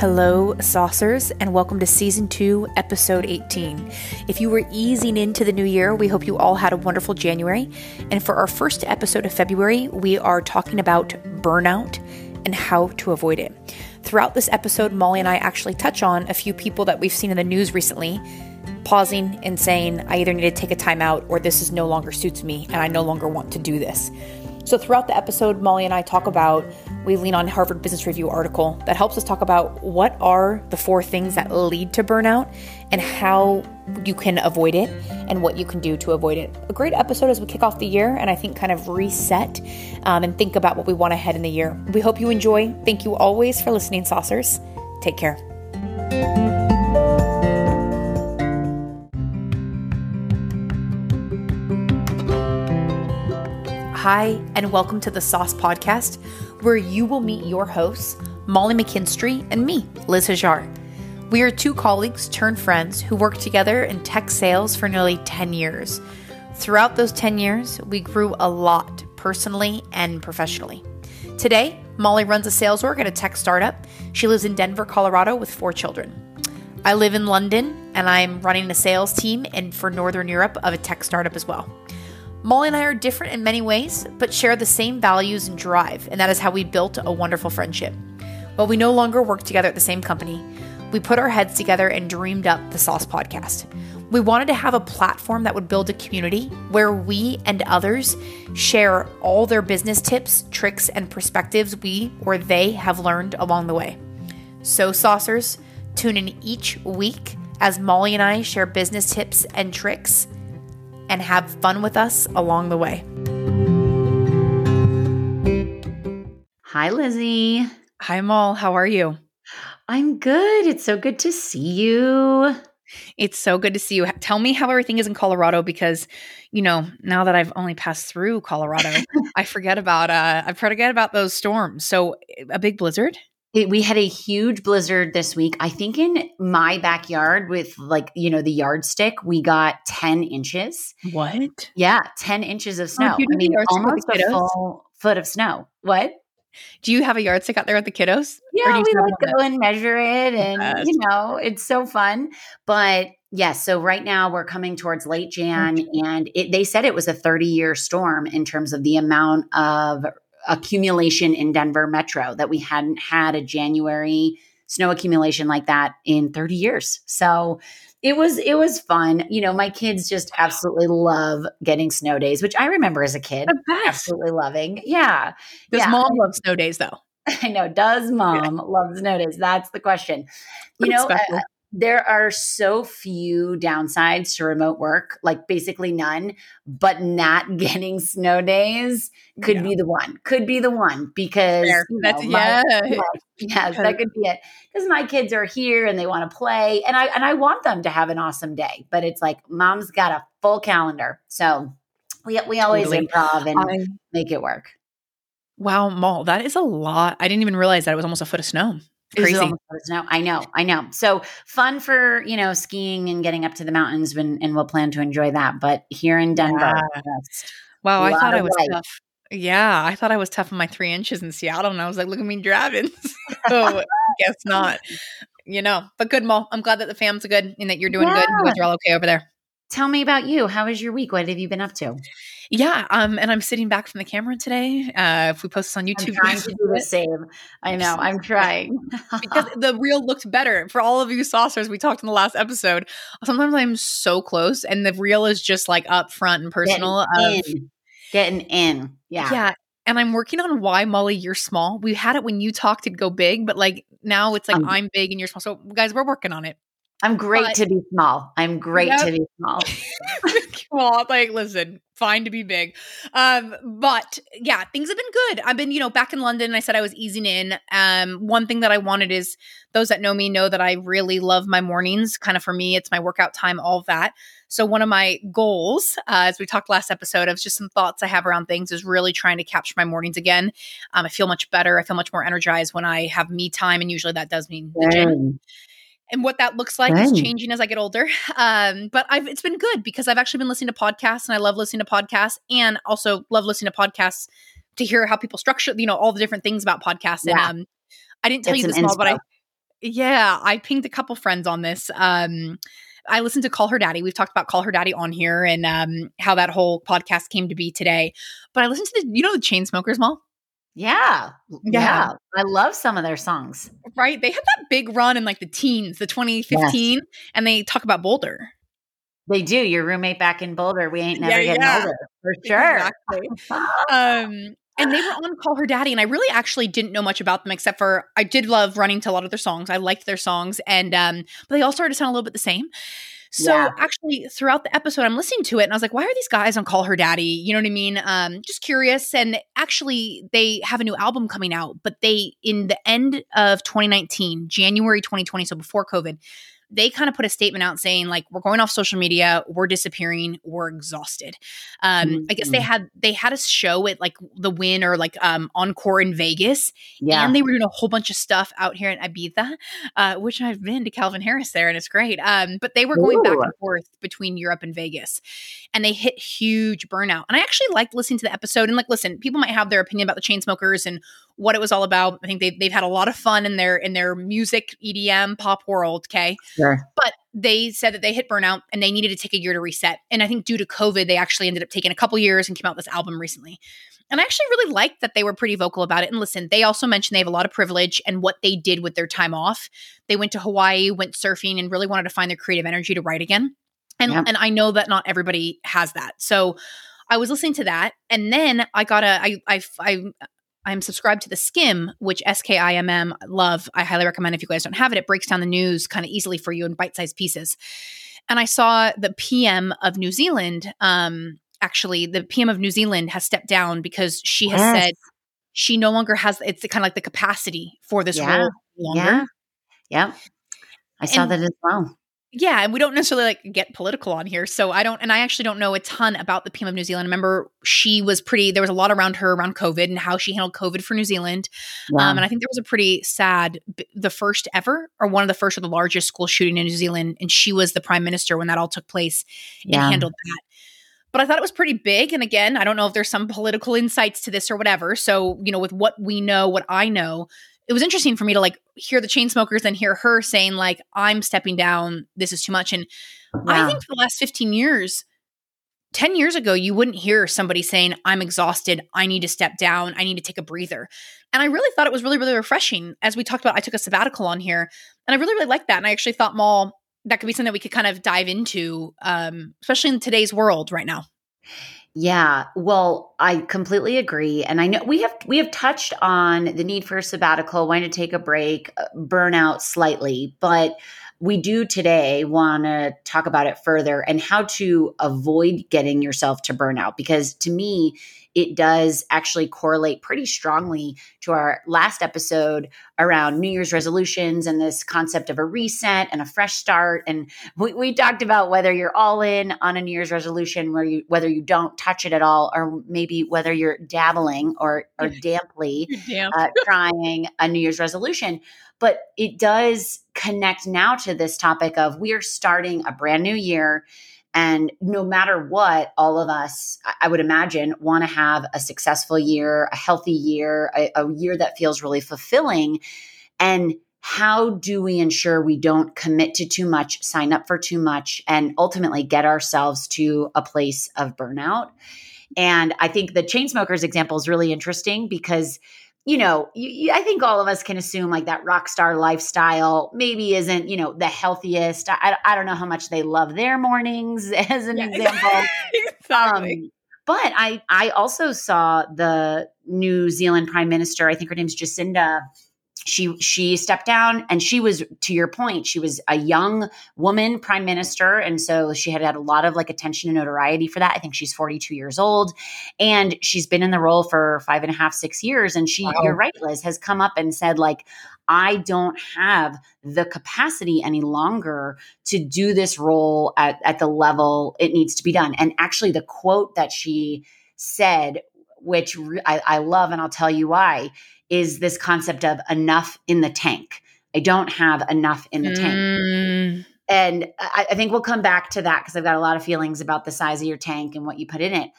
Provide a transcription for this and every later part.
Hello, Saucers, and welcome to Season 2, Episode 18. If you were easing into the new year, we hope you all had a wonderful January. And for our first episode of February, we are talking about burnout and how to avoid it. Throughout this episode, Molly and I actually touch on a few people that we've seen in the news recently, pausing and saying, I either need to take a time out or this is no longer suits me and I no longer want to do this. So throughout the episode, Molly and I talk about, we lean on Harvard Business Review article that helps us talk about what are the 4 things that lead to burnout and how you can avoid it and what you can do to avoid it. A great episode as we kick off the year and I think kind of reset and think about what we want ahead in the year. We hope you enjoy. Thank you always for listening, Saucers. Take care. Hi, and welcome to The Sauce Podcast, where you will meet your hosts, Molly McKinstry and me, Liz Hajar. We are 2 colleagues turned friends who worked together in tech sales for nearly 10 years. Throughout those 10 years, we grew a lot personally and professionally. Today, Molly runs a sales org at a tech startup. She lives in Denver, Colorado with 4 children. I live in London, and I'm running a sales team and for Northern Europe of a tech startup as well. Molly and I are different in many ways, but share the same values and drive, and that is how we built a wonderful friendship. While we no longer work together at the same company, we put our heads together and dreamed up The Sauce Podcast. We wanted to have a platform that would build a community where we and others share all their business tips, tricks, and perspectives we or they have learned along the way. So, Saucers, tune in each week as Molly and I share business tips and tricks, and have fun with us along the way. Hi, Lizzie. Hi, Mol. How are you? I'm good. It's so good to see you. It's so good to see you. Tell me how everything is in Colorado because, you know, now that I've only passed through Colorado, I forget about those storms. So a big blizzard? We had a huge blizzard this week. I think in my backyard with the yardstick, we got 10 inches. What? Yeah, 10 inches of snow. Almost a full foot of snow. What? Do you have a yardstick out there with the kiddos? Yeah, we go and measure it and, it's so fun. But yes, so right now we're coming towards late Jan and they said it was a 30-year storm in terms of the amount of accumulation in Denver Metro that we hadn't had a January snow accumulation like that in 30 years. So it was fun. You know, my kids just absolutely love getting snow days, which I remember as a kid absolutely loving. Yeah. Mom love snow days though? I know. Does mom love snow days? That's the question. There are so few downsides to remote work, like basically none, but not getting snow days could be the one because that could be it. Because my kids are here and they want to play and I want them to have an awesome day, but it's like, mom's got a full calendar. So we always improv and make it work. Wow. Mol, that is a lot. I didn't even realize that it was almost a foot of snow. Crazy. I know. So fun for, skiing and getting up to the mountains and we'll plan to enjoy that. But here in Denver. Yeah. Wow. I thought I was tough. Yeah. I thought I was tough on my 3 inches in Seattle and I was like, look at me driving. So guess not, but good, Mol. I'm glad that the fam's good and that you're doing good. You guys are all okay over there. Tell me about you. How was your week? What have you been up to? Yeah. And I'm sitting back from the camera today. If we post this on YouTube, I'm trying to do the same. I know. I'm trying. Because the reel looked better. For all of you Saucers, we talked in the last episode. Sometimes I'm so close and the reel is just like up front and personal. Getting in. Yeah. Yeah. And I'm working on why, Molly, you're small. We had it when you talked, it'd go big, but now it's I'm big and you're small. So guys, we're working on it. I'm great to be small. To be small. Well, listen, fine to be big. But yeah, things have been good. I've been, back in London, I said I was easing in. One thing that I wanted is those that know me know that I really love my mornings. Kind of for me, it's my workout time, all of that. So one of my goals, as we talked last episode, of just some thoughts I have around things is really trying to capture my mornings again. I feel much better. I feel much more energized when I have me time. And usually that does mean the gym. And what that looks like is changing as I get older. But it's been good because I've actually been listening to podcasts and I love listening to podcasts and also love listening to podcasts to hear how people structure, all the different things about podcasts. Yeah. And I didn't tell you this, Mol, but Yeah, I pinged a couple friends on this. I listened to Call Her Daddy. We've talked about Call Her Daddy on here and how that whole podcast came to be today. But I listened to the Chainsmokers, Mall? Yeah. I love some of their songs. Right. They had that big run in like the teens, the 2015, yes. And they talk about Boulder. They do. Your roommate back in Boulder. We ain't never getting older. For sure. Exactly. And they were on Call Her Daddy, and I really actually didn't know much about them except for I did love running to a lot of their songs. I liked their songs, and but they all started to sound a little bit the same. So actually throughout the episode, I'm listening to it, and I was like, why are these guys on Call Her Daddy? You know what I mean? Just curious. And actually, they have a new album coming out, but they, in the end of 2019, January 2020, so before COVID, they kind of put a statement out saying, like, we're going off social media, we're disappearing, we're exhausted. I guess they had a show at like the Wynn or like Encore in Vegas. Yeah. And they were doing a whole bunch of stuff out here in Ibiza, which I've been to Calvin Harris there and it's great. But they were going back and forth between Europe and Vegas, and they hit huge burnout. And I actually liked listening to the episode, and like, listen, people might have their opinion about the Chainsmokers and what it was all about. I think they've had a lot of fun in their music, EDM, pop world. Okay. Sure. But they said that they hit burnout and they needed to take a year to reset. And I think due to COVID, they actually ended up taking a couple years and came out with this album recently. And I actually really liked that they were pretty vocal about it. And listen, they also mentioned they have a lot of privilege and what they did with their time off. They went to Hawaii, went surfing, and really wanted to find their creative energy to write again. And I know that not everybody has that. So I was listening to that. And then I got I'm subscribed to The Skimm, which SKIMM, love. I highly recommend if you guys don't have it. It breaks down the news kind of easily for you in bite-sized pieces. And I saw the PM of New Zealand, actually, the PM of New Zealand has stepped down because she has said she no longer has, it's kind of like the capacity for this role longer. Yeah. I saw that as well. Yeah, and we don't necessarily like get political on here. So I actually don't know a ton about the PM of New Zealand. I remember there was a lot around her around COVID and how she handled COVID for New Zealand. Wow. And I think there was a pretty sad, the first ever or one of the first or the largest school shooting in New Zealand. And she was the prime minister when that all took place and handled that. But I thought it was pretty big. And again, I don't know if there's some political insights to this or whatever. So, with what we know, what I know, it was interesting for me to like hear the Chainsmokers and hear her saying like, I'm stepping down. This is too much. And I think for the last 15 years, 10 years ago, you wouldn't hear somebody saying, I'm exhausted. I need to step down. I need to take a breather. And I really thought it was really, really refreshing. As we talked about, I took a sabbatical on here and I really, really liked that. And I actually thought, Mal, that could be something that we could kind of dive into, especially in today's world right now. Yeah, well, I completely agree. And I know we have touched on the need for a sabbatical, wanting to take a break, burnout slightly, but we do today want to talk about it further and how to avoid getting yourself to burnout, because to me, it does actually correlate pretty strongly to our last episode around New Year's resolutions and this concept of a reset and a fresh start. And we talked about whether you're all in on a New Year's resolution, whether you don't touch it at all, or maybe whether you're dabbling or damply trying a New Year's resolution. But it does connect now to this topic of we are starting a brand new year. And no matter what, all of us, I would imagine, want to have a successful year, a healthy year, a year that feels really fulfilling. And how do we ensure we don't commit to too much, sign up for too much, and ultimately get ourselves to a place of burnout? And I think the Chainsmokers example is really interesting because I think all of us can assume like that rock star lifestyle maybe isn't, the healthiest. I don't know how much they love their mornings as an example. Exactly. But I also saw the New Zealand Prime Minister, I think her name's Jacinda. She stepped down, and she was, to your point, she was a young woman prime minister. And so she had a lot of like attention and notoriety for that. I think she's 42 years old, and she's been in the role for 5.5, 6 years. And she, you're right, Liz, has come up and said like, I don't have the capacity any longer to do this role at the level it needs to be done. And actually the quote that she said, which I love, and I'll tell you why, is this concept of enough in the tank. I don't have enough in the tank. And I think we'll come back to that because I've got a lot of feelings about the size of your tank and what you put in it.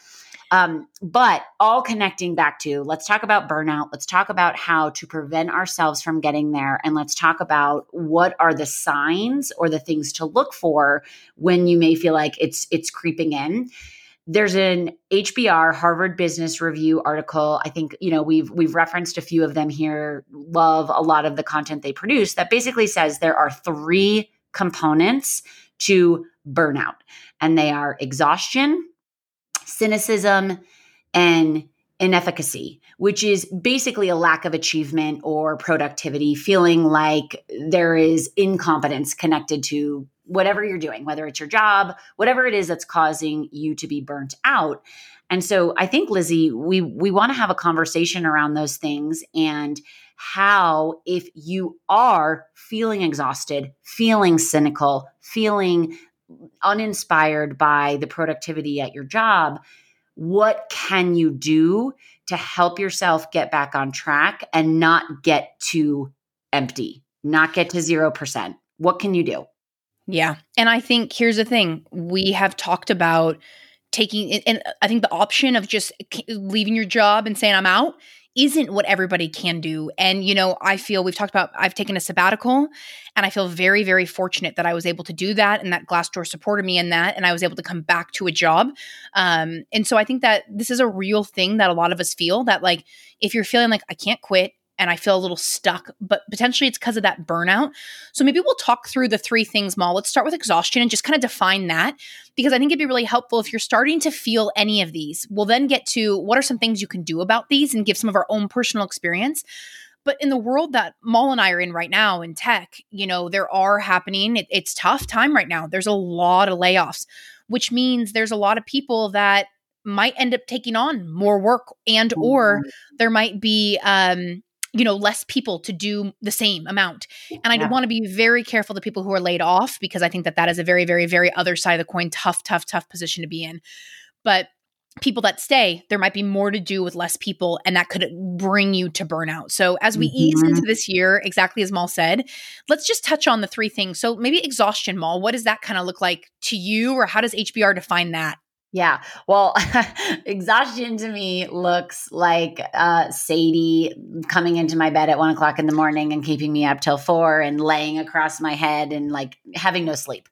But all connecting back to, let's talk about burnout. Let's talk about how to prevent ourselves from getting there. And let's talk about what are the signs or the things to look for when you may feel like it's creeping in. There's an HBR, Harvard Business Review article. I think, you know, we've referenced a few of them here. Love a lot of the content they produce, that basically says there are three components to burnout, and they are exhaustion, cynicism, and inefficacy, which is basically a lack of achievement or productivity, feeling like there is incompetence connected to whatever you're doing, whether it's your job, whatever it is that's causing you to be burnt out. And so I think, Lizzie, we want to have a conversation around those things and how, if you are feeling exhausted, feeling cynical, feeling uninspired by the productivity at your job, what can you do to help yourself get back on track and not get to empty, not get to 0%? What can you do? Yeah. And I think here's the thing. We have talked about taking, and I think the option of just leaving your job and saying I'm out isn't what everybody can do. And, you know, I feel we've talked about, I've taken a sabbatical and I feel very, very fortunate that I was able to do that and that Glassdoor supported me in that and I was able to come back to a job. And so I think that this is a real thing that a lot of us feel, that like, if you're feeling like I can't quit, and I feel a little stuck, but potentially it's because of that burnout. So maybe we'll talk through the three things, Mal. Let's start with exhaustion and just kind of define that, because I think it'd be really helpful if you're starting to feel any of these. We'll then get to what are some things you can do about these and give some of our own personal experience. But in the world that Mal and I are in right now in tech, you know, there are happening. It's tough time right now. There's a lot of layoffs, which means there's a lot of people that might end up taking on more work and or there might be you know, less people to do the same amount. And I want to be very careful to people who are laid off, because I think that that is a very, very, very other side of the coin, tough position to be in. But people that stay, there might be more to do with less people, and that could bring you to burnout. So as we ease into this year, exactly as Mal said, let's just touch on the three things. So maybe exhaustion, Mal, what does that kind of look like to you, or how does HBR define that? Yeah. Well, exhaustion to me looks like Sadie coming into my bed at 1 o'clock in the morning and keeping me up till 4 and laying across my head and like having no sleep.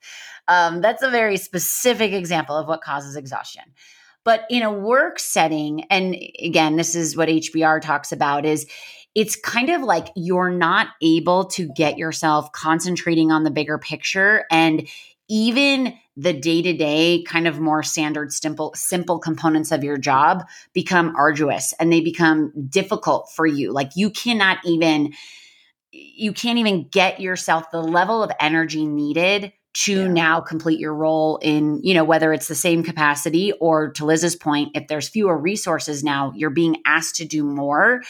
That's a very specific example of what causes exhaustion. But in a work setting, and again, this is what HBR talks about, is it's kind of like you're not able to get yourself concentrating on the bigger picture, and even the day-to-day kind of more standard, simple components of your job become arduous and they become difficult for you. Like you can't even get yourself the level of energy needed to now complete your role in, you know, whether it's the same capacity or, to Liz's point, if there's fewer resources now, you're being asked to do more.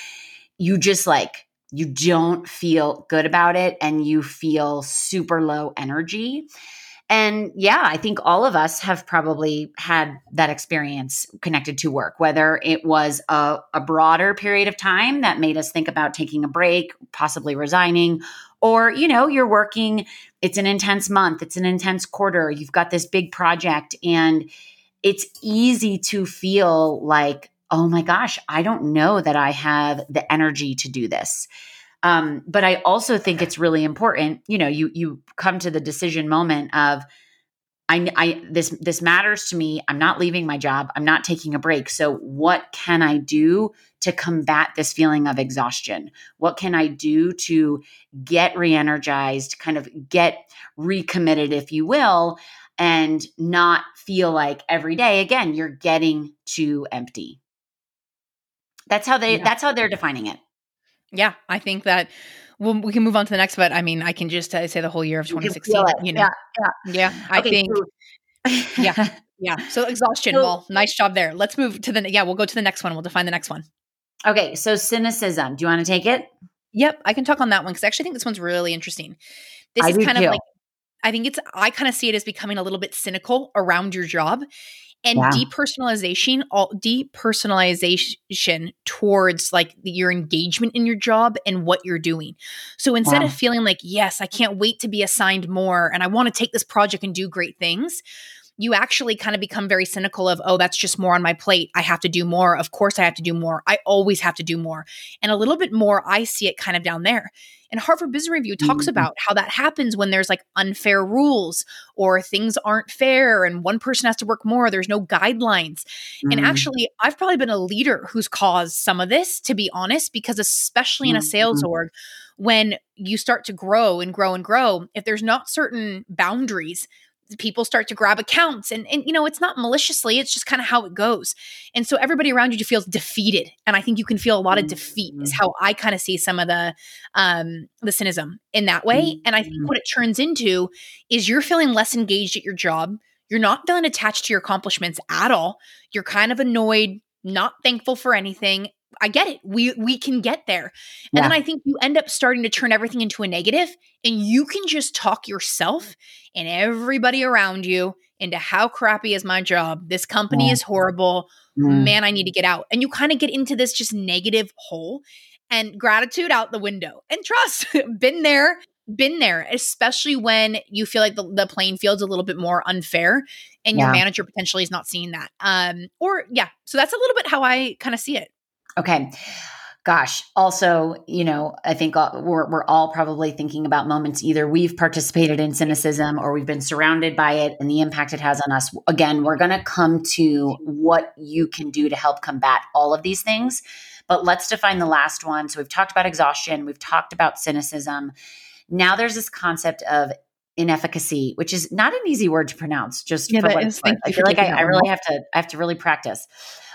You just like, you don't feel good about it and you feel super low energy. And yeah, I think all of us have probably had that experience connected to work, whether it was a broader period of time that made us think about taking a break, possibly resigning, or, you know, you're working, it's an intense month, it's an intense quarter, you've got this big project, and it's easy to feel like, oh my gosh, I don't know that I have the energy to do this. But I also think it's really important, you know, you come to the decision moment of, this matters to me. I'm not leaving my job. I'm not taking a break. So what can I do to combat this feeling of exhaustion? What can I do to get re-energized, kind of get recommitted, if you will, and not feel like every day, again, you're getting too empty? That's how they're defining it. Yeah, I think that we can move on to the next, but I mean, I can just say the whole year of 2016, you know. So exhaustion, well, nice job there. Let's move to the, we'll go to the next one. We'll define the next one. Okay. So cynicism, do you want to take it? Yep. I can talk on that one, because I actually think this one's really interesting. I kind of see it as becoming a little bit cynical around your job. And depersonalization towards like your engagement in your job and what you're doing. So instead of feeling like, yes, I can't wait to be assigned more and I want to take this project and do great things, you actually kind of become very cynical of, oh, that's just more on my plate. I have to do more. Of course I have to do more. I always have to do more. And a little bit more, I see it kind of down there. And Harvard Business Review talks about how that happens when there's like unfair rules or things aren't fair and one person has to work more. There's no guidelines. And actually, I've probably been a leader who's caused some of this, to be honest, because especially in a sales org, when you start to grow and grow and grow, if there's not certain boundaries, people start to grab accounts and, you know, it's not maliciously, it's just kind of how it goes. And so everybody around you feels defeated. And I think you can feel a lot of defeat is how I kind of see some of the cynicism in that way. And I think what it turns into is you're feeling less engaged at your job. You're not feeling attached to your accomplishments at all. You're kind of annoyed, not thankful for anything. I get it. We can get there. And then I think you end up starting to turn everything into a negative, and you can just talk yourself and everybody around you into how crappy is my job? This company is horrible. Man, I need to get out. And you kind of get into this just negative hole and gratitude out the window and trust. Been there, especially when you feel like the playing field's a little bit more unfair and your manager potentially is not seeing that. So that's a little bit how I kind of see it. Okay. Gosh. Also, you know, I think we're all probably thinking about moments either we've participated in cynicism or we've been surrounded by it and the impact it has on us. Again, we're going to come to what you can do to help combat all of these things, but let's define the last one. So we've talked about exhaustion. We've talked about cynicism. Now there's this concept of inefficacy, which is not an easy word to pronounce, just for what it's worth. I feel like I really have to really practice.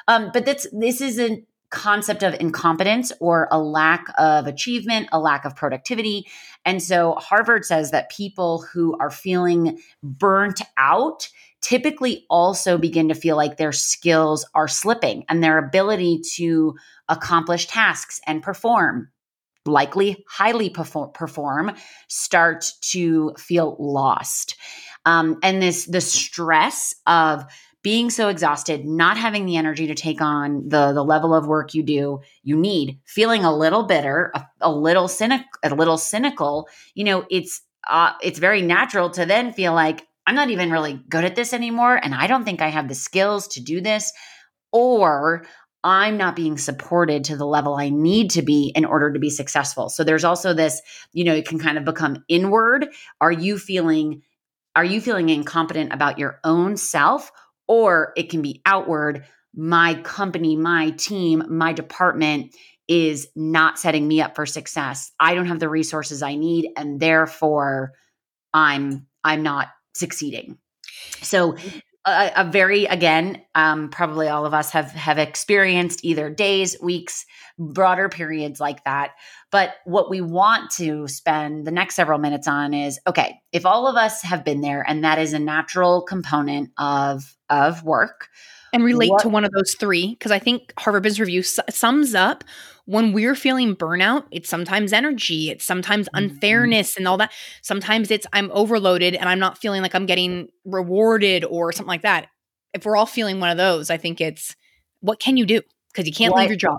But this isn't concept of incompetence or a lack of achievement, a lack of productivity. And so Harvard says that people who are feeling burnt out typically also begin to feel like their skills are slipping and their ability to accomplish tasks and perform, likely highly perform, start to feel lost. And the stress of being so exhausted, not having the energy to take on the level of work you need, feeling a little bitter, a little cynical, you know, it's very natural to then feel like I'm not even really good at this anymore, and I don't think I have the skills to do this, or I'm not being supported to the level I need to be in order to be successful. So there's also this, you know, it can kind of become inward. Are you feeling incompetent about your own self? Or it can be outward. My company, my team, my department is not setting me up for success. I don't have the resources I need, and therefore, I'm not succeeding. So, a very probably all of us have experienced either days, weeks, broader periods like that. But what we want to spend the next several minutes on is, okay, if all of us have been there, and that is a natural component of work. And relate to one of those three, because I think Harvard Business Review sums up when we're feeling burnout, it's sometimes energy, it's sometimes unfairness and all that. Sometimes it's I'm overloaded and I'm not feeling like I'm getting rewarded or something like that. If we're all feeling one of those, I think it's what can you do? Because you can't leave your job.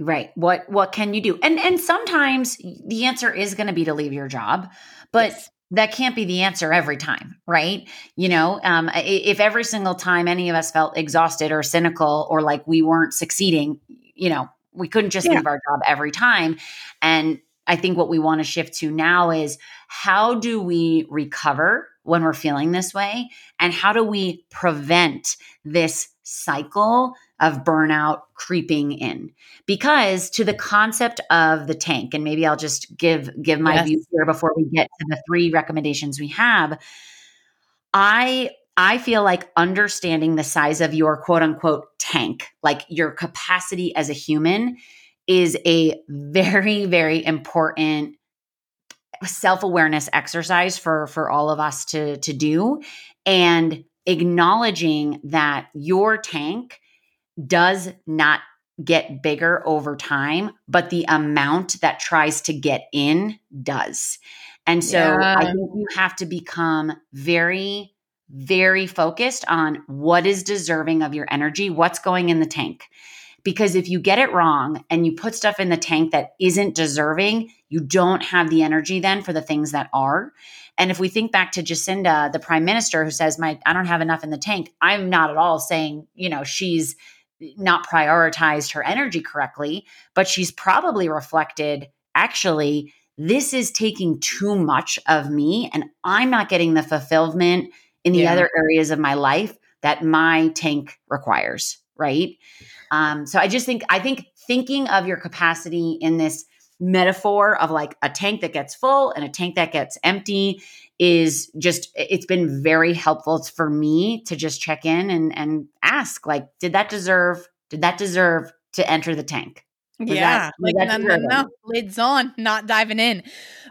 Right. What can you do? And sometimes the answer is going to be to leave your job, but that can't be the answer every time, right? You know, if every single time any of us felt exhausted or cynical or like we weren't succeeding, you know, we couldn't just leave our job every time. And I think what we want to shift to now is how do we recover when we're feeling this way? And how do we prevent this cycle of burnout creeping in? Because to the concept of the tank, and maybe I'll just give my view here before we get to the three recommendations we have. I feel like understanding the size of your quote unquote tank, like your capacity as a human, is a very, very important self-awareness exercise for all of us to do. And acknowledging that your tank does not get bigger over time, but the amount that tries to get in does. And so I think you have to become very, very focused on what is deserving of your energy, what's going in the tank. Because if you get it wrong and you put stuff in the tank that isn't deserving, you don't have the energy then for the things that are. And if we think back to Jacinda, the prime minister, who says, I don't have enough in the tank, I'm not at all saying, she's not prioritized her energy correctly, but she's probably reflected, actually, this is taking too much of me and I'm not getting the fulfillment in the other areas of my life that my tank requires. Right. So I think thinking of your capacity in this metaphor of like a tank that gets full and a tank that gets empty is just, it's been very helpful for me to just check in and ask, like, did that deserve to enter the tank? No, lids on, not diving in.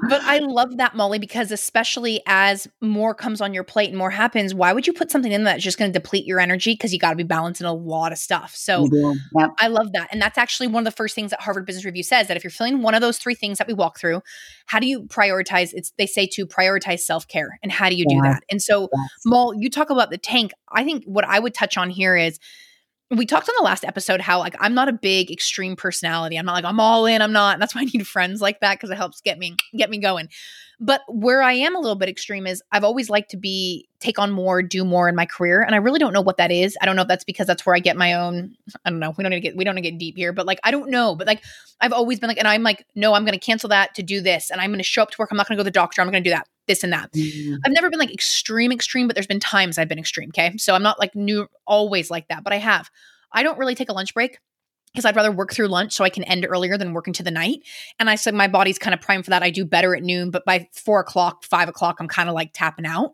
But I love that, Molly, because especially as more comes on your plate and more happens, why would you put something in that's just going to deplete your energy? Because you got to be balancing a lot of stuff. So yep. I love that. And that's actually one of the first things that Harvard Business Review says, that if you're feeling one of those three things that we walk through, how do you prioritize? They say to prioritize self-care, and how do you do that? And so, Mol, you talk about the tank. I think what I would touch on here is, we talked on the last episode how, like, I'm not a big extreme personality. I'm not like, I'm all in, I'm not. And that's why I need friends like that, because it helps get me going. But where I am a little bit extreme is I've always liked to take on more, do more in my career. And I really don't know what that is. I don't know if that's because that's where I get my own, I don't know. We don't get deep here, but like, I don't know. But like, I've always been like, and I'm like, no, I'm going to cancel that to do this. And I'm going to show up to work. I'm not going to go to the doctor. I'm going to do that, this and that. Mm-hmm. I've never been like extreme, but there's been times I've been extreme. Okay. So I'm not like always like that, but I have. I don't really take a lunch break, because I'd rather work through lunch so I can end earlier than work into the night. And I said, my body's kind of primed for that. I do better at noon, but by 5 o'clock, I'm kind of like tapping out.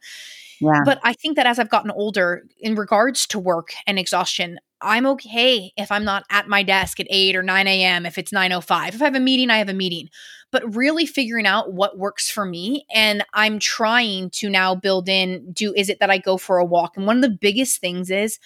Yeah. But I think that as I've gotten older in regards to work and exhaustion, I'm okay if I'm not at my desk at 8 or 9 a.m., if it's 9:05. If I have a meeting, I have a meeting. But really figuring out what works for me. And I'm trying to now build in, is it that I go for a walk? And one of the biggest things is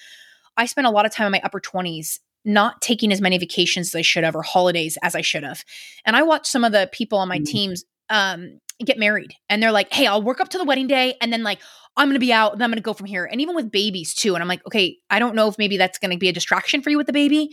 I spent a lot of time in my upper 20s not taking as many vacations as I should have, or holidays as I should have. And I watched some of the people on my teams get married, and they're like, hey, I'll work up to the wedding day, and then like, I'm going to be out, and I'm going to go from here. And even with babies too. And I'm like, okay, I don't know if maybe that's going to be a distraction for you with the baby,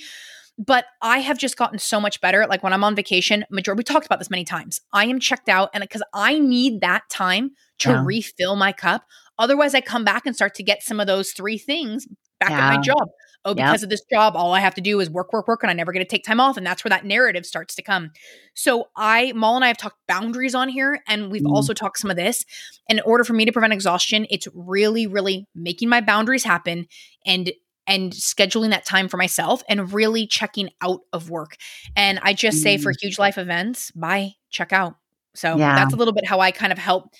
but I have just gotten so much better. Like when I'm on vacation, we talked about this many times, I am checked out, and because I need that time to refill my cup. Otherwise I come back and start to get some of those three things back at my job. Oh, because of this job, all I have to do is work, work, work, and I never get to take time off. And that's where that narrative starts to come. So Mal and I have talked boundaries on here, and we've also talked some of this. In order for me to prevent exhaustion, it's really, really making my boundaries happen and scheduling that time for myself and really checking out of work. And I just say for huge life events, bye, check out. So that's a little bit how I kind of help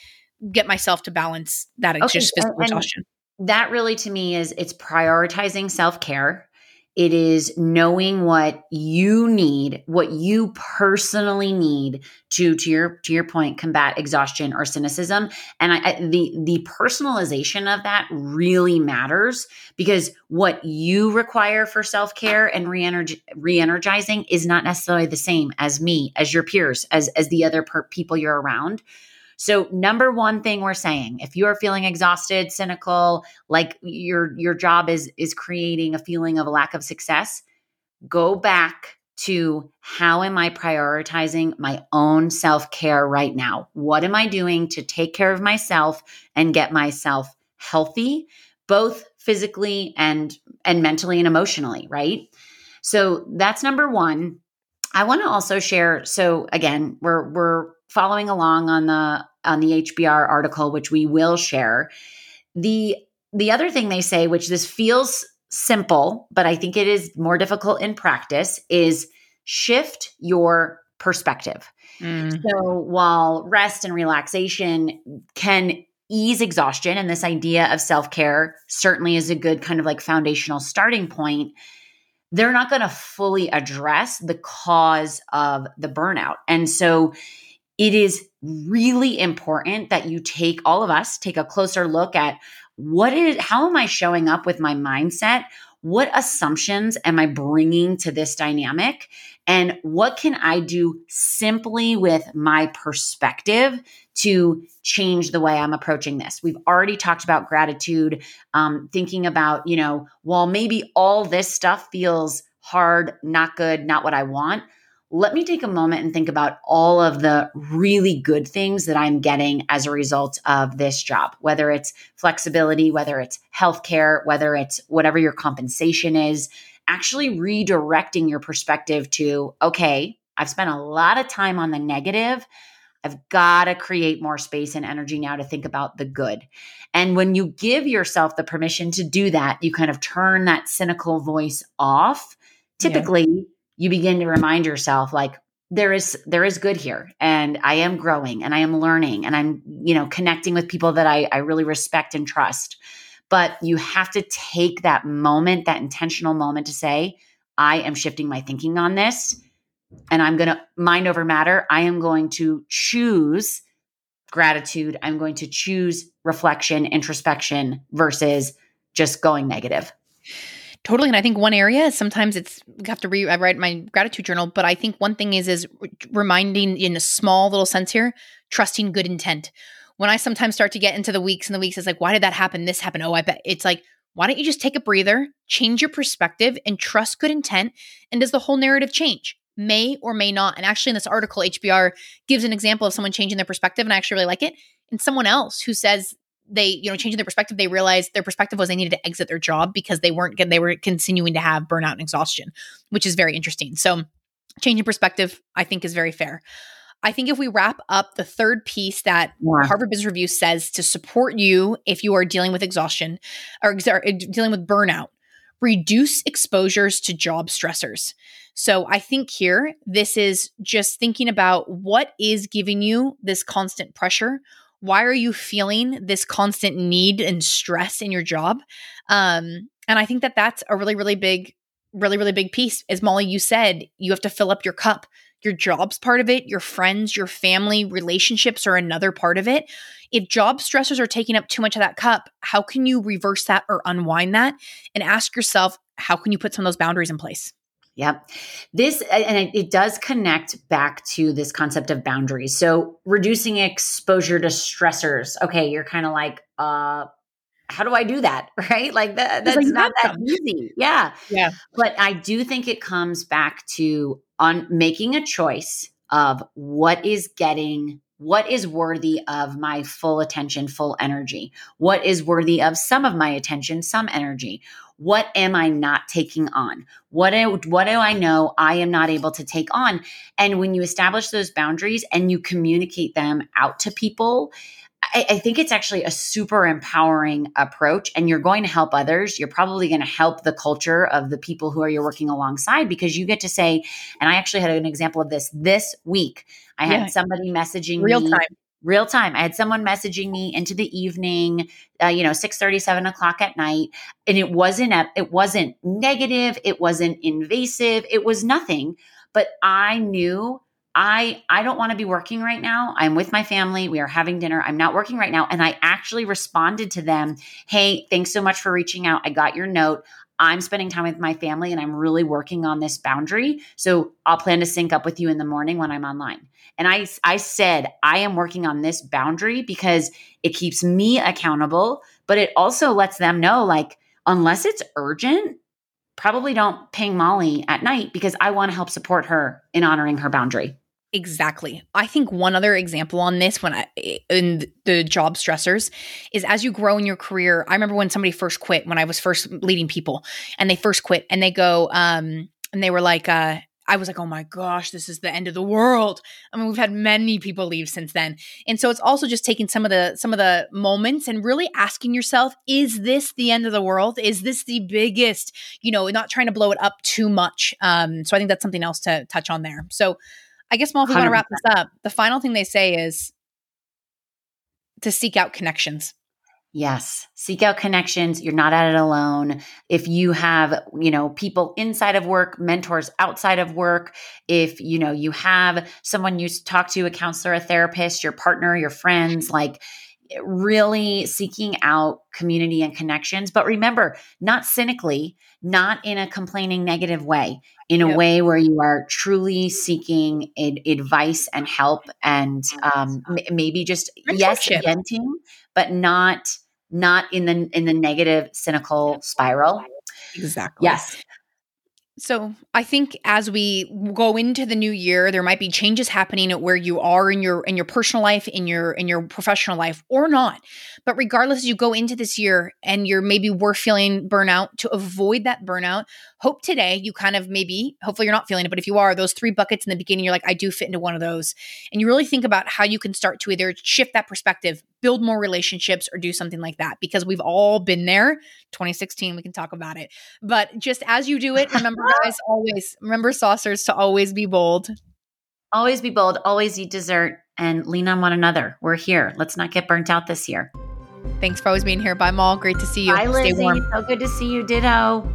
get myself to balance that. It's just physical exhaustion. That really, to me, it's prioritizing self-care. It is knowing what you need, what you personally need to your point, combat exhaustion or cynicism. And the personalization of that really matters, because what you require for self-care and re-energizing is not necessarily the same as me, as your peers, as the other people you're around. So number one thing we're saying, if you are feeling exhausted, cynical, like your job is creating a feeling of a lack of success, go back to, how am I prioritizing my own self-care right now? What am I doing to take care of myself and get myself healthy, both physically and mentally and emotionally, right? So that's number one. I want to also share, so again, we're following along on the HBR article, which we will share. The other thing they say, which this feels simple, but I think it is more difficult in practice, is shift your perspective. Mm. So while rest and relaxation can ease exhaustion, and this idea of self-care certainly is a good kind of like foundational starting point, they're not going to fully address the cause of the burnout. And so it is really important that you take a closer look at how am I showing up with my mindset? What assumptions am I bringing to this dynamic? And what can I do simply with my perspective to change the way I'm approaching this? We've already talked about gratitude, thinking about, while maybe all this stuff feels hard, not good, not what I want, let me take a moment and think about all of the really good things that I'm getting as a result of this job, whether it's flexibility, whether it's healthcare, whether it's whatever your compensation is, actually redirecting your perspective to, okay, I've spent a lot of time on the negative. I've got to create more space and energy now to think about the good. And when you give yourself the permission to do that, you kind of turn that cynical voice off. Typically, you begin to remind yourself, like, there is good here, and I am growing and I am learning and I'm, connecting with people that I really respect and trust. But you have to take that moment, that intentional moment to say, I am shifting my thinking on this. And I'm going to mind over matter. I am going to choose gratitude. I'm going to choose reflection, introspection versus just going negative. Totally. And I think one area is sometimes I have to rewrite my gratitude journal, but I think one thing is reminding in a small little sense here, trusting good intent. When I sometimes start to get into the weeks and the weeks, it's like, why did that happen? This happened. Oh, I bet it's like, why don't you just take a breather, change your perspective and trust good intent? And does the whole narrative change? May or may not. And actually in this article, HBR gives an example of someone changing their perspective, and I actually really like it. And someone else who says they, changing their perspective, they realized their perspective was they needed to exit their job because they were continuing to have burnout and exhaustion, which is very interesting. So changing perspective, I think, is very fair. I think if we wrap up the third piece that Harvard Business Review says to support you if you are dealing with exhaustion or dealing with burnout, reduce exposures to job stressors. So I think here, this is just thinking about what is giving you this constant pressure. Why are you feeling this constant need and stress in your job? And I think that that's a really, really big piece. As Molly, you said, you have to fill up your cup. Your job's part of it, your friends, your family, relationships are another part of it. If job stressors are taking up too much of that cup, how can you reverse that or unwind that? And ask yourself, how can you put some of those boundaries in place? Yep. It does connect back to this concept of boundaries. So reducing exposure to stressors. Okay. You're kind of like, how do I do that? Right? Like that's not that easy. Yeah. Yeah. But I do think it comes back to on making a choice of what is worthy of my full attention, full energy? What is worthy of some of my attention, some energy? What am I not taking on? What do I know I am not able to take on? And when you establish those boundaries and you communicate them out to people, I think it's actually a super empowering approach, and you're going to help others. You're probably going to help the culture of the people who you're working alongside, because you get to say, and I actually had an example of this week. I had somebody messaging real time. I had someone messaging me into the evening, 6:30, 7 o'clock at night. And it wasn't negative. It wasn't invasive. It was nothing, but I knew I don't want to be working right now. I'm with my family. We are having dinner. I'm not working right now. And I actually responded to them. Hey, thanks so much for reaching out. I got your note. I'm spending time with my family and I'm really working on this boundary. So I'll plan to sync up with you in the morning when I'm online. And I said, I am working on this boundary because it keeps me accountable, but it also lets them know, like, unless it's urgent, probably don't ping Molly at night because I want to help support her in honoring her boundary. Exactly. I think one other example on this in the job stressors is as you grow in your career. I remember when somebody first quit, when I was first leading people and they first quit and they go, and they were like, I was like, oh my gosh, this is the end of the world. I mean, we've had many people leave since then. And so it's also just taking some of the moments and really asking yourself, is this the end of the world? Is this the biggest, not trying to blow it up too much. So I think that's something else to touch on there. So I guess, Molly, if we want to wrap this up, the final thing they say is to seek out connections. Yes. Seek out connections. You're not at it alone. If you have, people inside of work, mentors outside of work, if, you have someone you talk to, a counselor, a therapist, your partner, your friends, like really seeking out community and connections. But remember, not cynically, not in a complaining negative way, in a way where you are truly seeking advice and help and maybe just, yes, venting, but not in the negative, cynical spiral. Exactly. Yes. So I think as we go into the new year, there might be changes happening at where you are in your personal life, in your professional life, or not. But regardless, you go into this year and you're maybe were feeling burnout. To avoid that burnout, hope today you kind of maybe, hopefully you're not feeling it, but if you are, those three buckets in the beginning, you're like, I do fit into one of those. And you really think about how you can start to either shift that perspective, build more relationships, or do something like that, because we've all been there. 2016, we can talk about it. But just as you do it, remember, guys, always remember, saucers, to always be bold. Always be bold, always eat dessert, and lean on one another. We're here. Let's not get burnt out this year. Thanks for always being here. Bye, Mol. Great to see you. Bye, Lizzie. Stay warm. So good to see you. Ditto.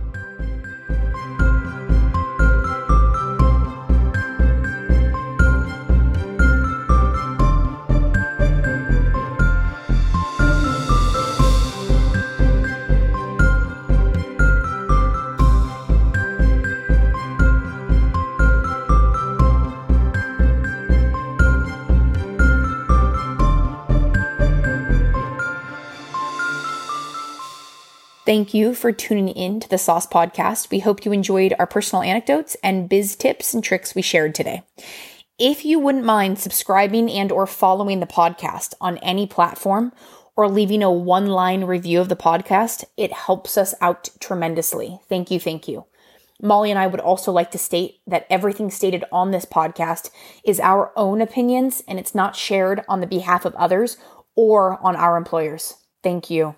Thank you for tuning in to the Sauce Podcast. We hope you enjoyed our personal anecdotes and biz tips and tricks we shared today. If you wouldn't mind subscribing and/or following the podcast on any platform, or leaving a one-line review of the podcast, it helps us out tremendously. Thank you, thank you. Molly and I would also like to state that everything stated on this podcast is our own opinions, and it's not shared on the behalf of others or on our employers. Thank you.